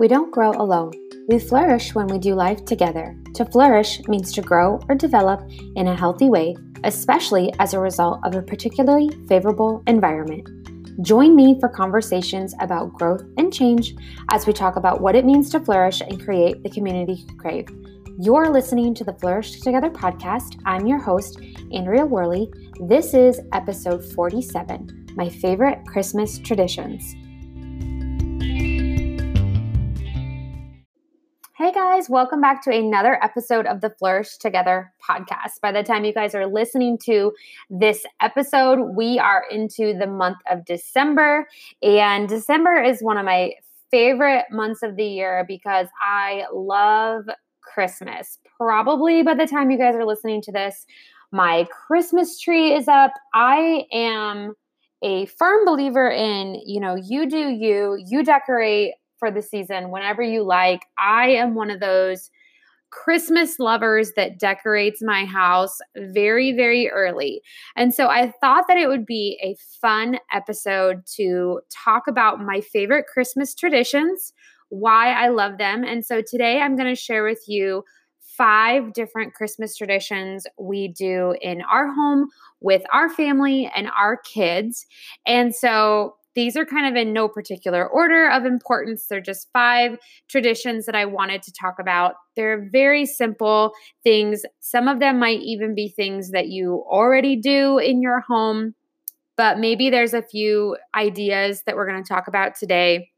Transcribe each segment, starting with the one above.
We don't grow alone. We flourish when we do life together. To flourish means to grow or develop in a healthy way, especially as a result of a particularly favorable environment. Join me for conversations about growth and change as we talk about what it means to flourish and create the community you crave. You're listening to the Flourish Together podcast. I'm your host, Andrea Worley. This is episode 47, my favorite Christmas traditions. Hey guys, welcome back to another episode of the Flourish Together podcast. By the time you guys are listening to this episode, we are into the month of December, and December is one of my favorite months of the year because I love Christmas. Probably by the time you guys are listening to this, my Christmas tree is up. I am a firm believer in, you do you, you decorate for the season whenever you like. I am one of those Christmas lovers that decorates my house very, very early. And so I thought that it would be a fun episode to talk about my favorite Christmas traditions, why I love them. And so today I'm going to share with you 5 different Christmas traditions we do in our home with our family and our kids. And so these are kind of in no particular order of importance. They're just 5 traditions that I wanted to talk about. They're very simple things. Some of them might even be things that you already do in your home, but maybe there's a few ideas that we're going to talk about today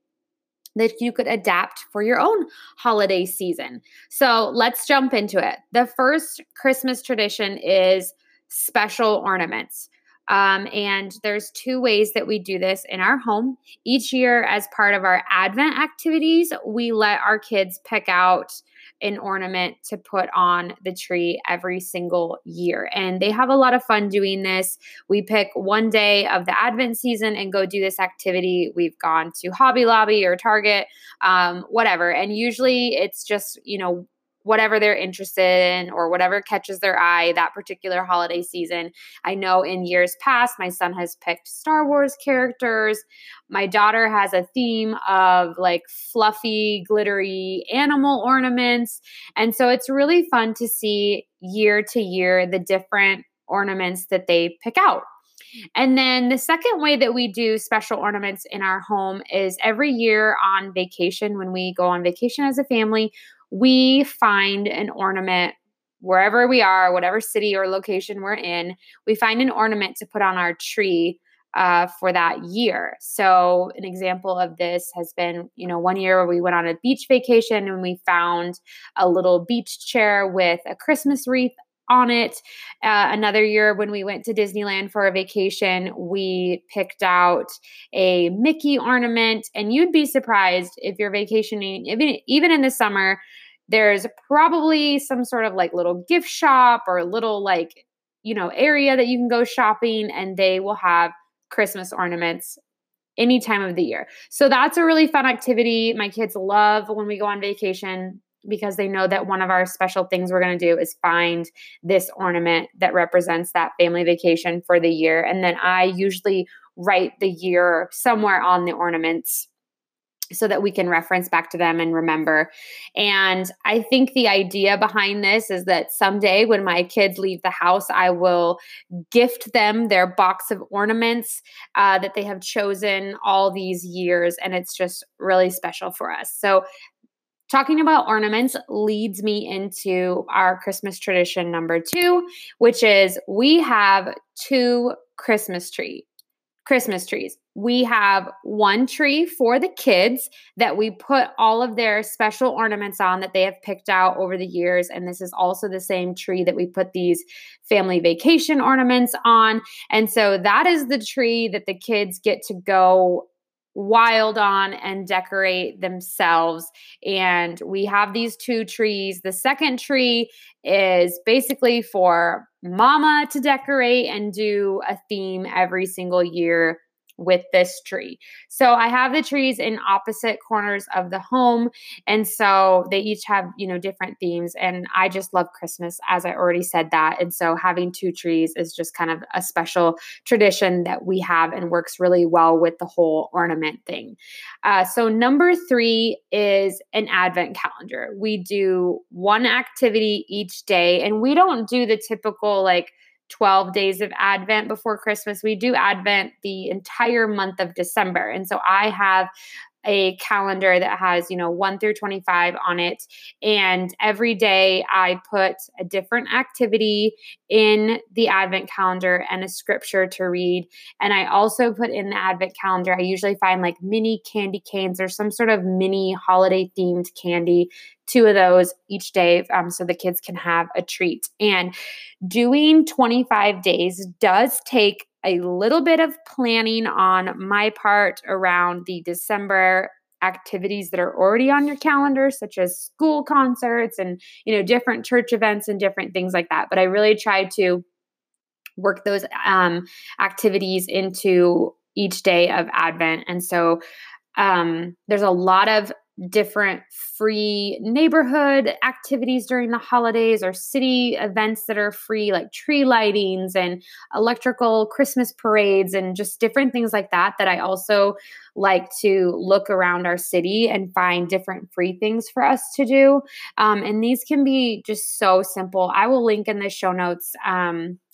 that you could adapt for your own holiday season. So let's jump into it. The first Christmas tradition is special ornaments. And there's 2 ways that we do this in our home. Each year, as part of our Advent activities, we let our kids pick out an ornament to put on the tree every single year. And they have a lot of fun doing this. We pick one day of the Advent season and go do this activity. We've gone to Hobby Lobby or Target, whatever. And usually it's just, whatever they're interested in or whatever catches their eye that particular holiday season. I know in years past, my son has picked Star Wars characters. My daughter has a theme of like fluffy, glittery animal ornaments. And so it's really fun to see year to year the different ornaments that they pick out. And then the second way that we do special ornaments in our home is every year on vacation, when we go on vacation as a family, we find an ornament wherever we are, whatever city or location we're in, we find an ornament to put on our tree for that year. So an example of this has been, one year where we went on a beach vacation and we found a little beach chair with a Christmas wreath on it. Another year when we went to Disneyland for a vacation, we picked out a Mickey ornament. And you'd be surprised if you're vacationing, even in the summer, there's probably some sort of like little gift shop or little area that you can go shopping, and they will have Christmas ornaments any time of the year. So that's a really fun activity. My kids love when we go on vacation, because they know that one of our special things we're going to do is find this ornament that represents that family vacation for the year. And then I usually write the year somewhere on the ornaments so that we can reference back to them and remember. And I think the idea behind this is that someday when my kids leave the house, I will gift them their box of ornaments that they have chosen all these years. And it's just really special for us. So talking about ornaments leads me into our Christmas tradition number 2, which is we have 2 Christmas trees. We have one tree for the kids that we put all of their special ornaments on that they have picked out over the years. And this is also the same tree that we put these family vacation ornaments on. And so that is the tree that the kids get to go wild on and decorate themselves. And we have these 2 trees. The second tree is basically for mama to decorate and do a theme every single year with this tree. So I have the trees in opposite corners of the home. And so they each have, you know, different themes. And I just love Christmas, as I already said that. And so having two trees is just kind of a special tradition that we have and works really well with the whole ornament thing. So number 3 is an advent calendar. We do one activity each day, and we don't do the typical like 12 days of Advent before Christmas. We do Advent the entire month of December. And so I have a calendar that has, you know, 1 through 25 on it. And every day I put a different activity in the Advent calendar and a scripture to read. And I also put in the Advent calendar, I usually find like mini candy canes or some sort of mini holiday themed candy, 2 of those each day, so the kids can have a treat. And doing 25 days does take a little bit of planning on my part around the December activities that are already on your calendar, such as school concerts and, you know, different church events and different things like that. But I really try to work those activities into each day of Advent. And so there's a lot of different free neighborhood activities during the holidays or city events that are free, like tree lightings and electrical Christmas parades and just different things like that, that I also like to look around our city and find different free things for us to do. And these can be just so simple. I will link in the show notes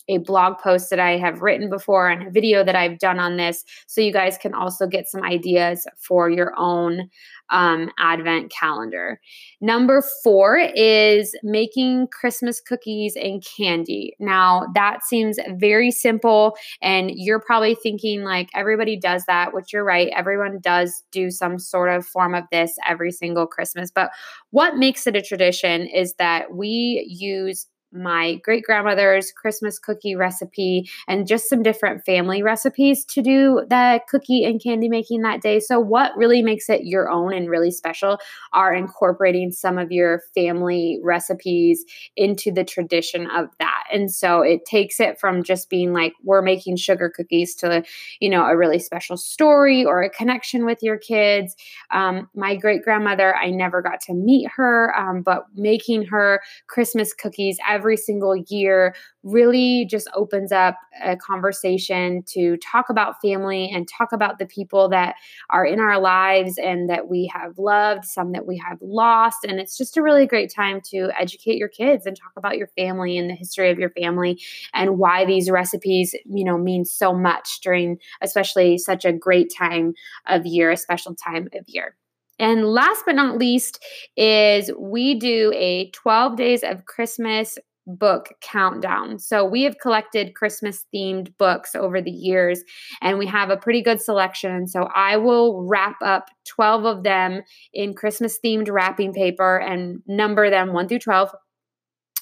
a blog post that I have written before and a video that I've done on this, so you guys can also get some ideas for your own Advent calendar. Number 4 is making Christmas cookies and candy. Now that seems very simple, and you're probably thinking like everybody does that, which you're right. Everyone does do some sort of form of this every single Christmas. But what makes it a tradition is that we use my great-grandmother's Christmas cookie recipe and just some different family recipes to do the cookie and candy making that day. So what really makes it your own and really special are incorporating some of your family recipes into the tradition of that. And so it takes it from just being like, we're making sugar cookies to, you know, a really special story or a connection with your kids. My great-grandmother, I never got to meet her, but making her Christmas cookies every single year really just opens up a conversation to talk about family and talk about the people that are in our lives and that we have loved, some that we have lost. And it's just a really great time to educate your kids and talk about your family and the history of your family and why these recipes, you know, mean so much during especially such a great time of year, a special time of year. And last but not least is we do a 12 days of Christmas book countdown. So we have collected Christmas themed books over the years, and we have a pretty good selection. So I will wrap up 12 of them in Christmas themed wrapping paper and number them 1 through 12.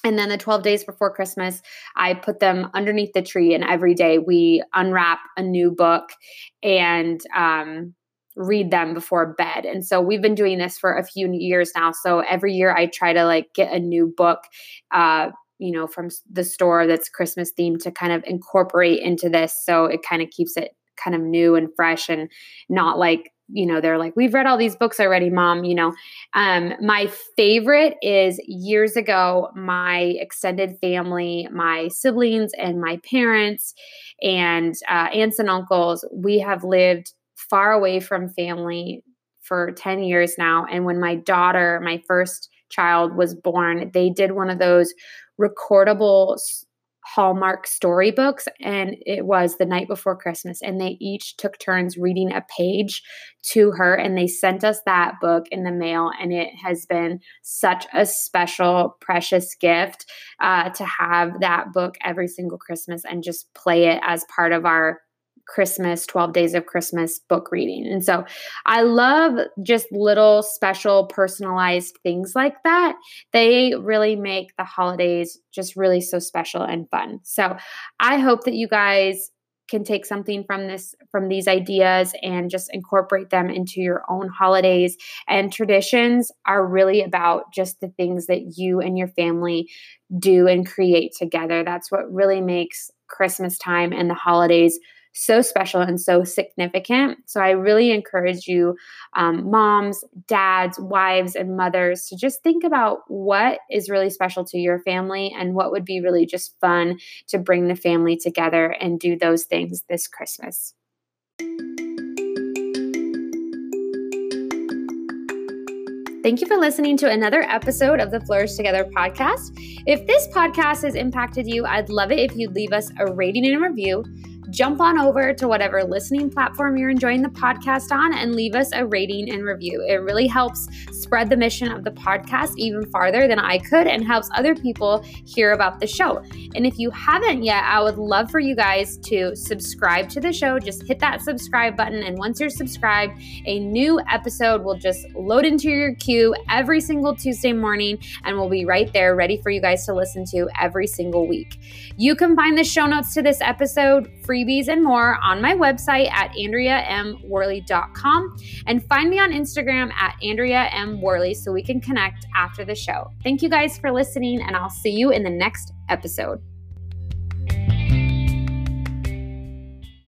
And then the 12 days before Christmas, I put them underneath the tree, and every day we unwrap a new book and, read them before bed. And so we've been doing this for a few years now. So every year I try to like get a new book, you know, from the store that's Christmas themed to kind of incorporate into this. So it kind of keeps it kind of new and fresh and not like, you know, they're like, we've read all these books already, Mom, you know. My favorite is years ago, my extended family, my siblings and my parents and aunts and uncles, we have lived far away from family for 10 years now. And when my daughter, my first child, was born, they did one of those recordable Hallmark storybooks, and it was the night before Christmas, and they each took turns reading a page to her, and they sent us that book in the mail, and it has been such a special, precious gift to have that book every single Christmas and just play it as part of our Christmas, 12 days of Christmas book reading. And so I love just little special personalized things like that. They really make the holidays just really so special and fun. So I hope that you guys can take something from this, from these ideas, and just incorporate them into your own holidays. And traditions are really about just the things that you and your family do and create together. That's what really makes Christmas time and the holidays so special and so significant. So I really encourage you, moms, dads, wives, and mothers to just think about what is really special to your family and what would be really just fun to bring the family together and do those things this Christmas. Thank you for listening to another episode of the Flourish Together podcast. If this podcast has impacted you, I'd love it if you'd leave us a rating and a review. Jump on over to whatever listening platform you're enjoying the podcast on and leave us a rating and review. It really helps spread the mission of the podcast even farther than I could and helps other people hear about the show. And if you haven't yet, I would love for you guys to subscribe to the show. Just hit that subscribe button. And once you're subscribed, a new episode will just load into your queue every single Tuesday morning and we'll be right there ready for you guys to listen to every single week. You can find the show notes to this episode, freebies and more on my website at AndreaMWorley.com and find me on Instagram at AndreaMWorley so we can connect after the show. Thank you guys for listening and I'll see you in the next episode.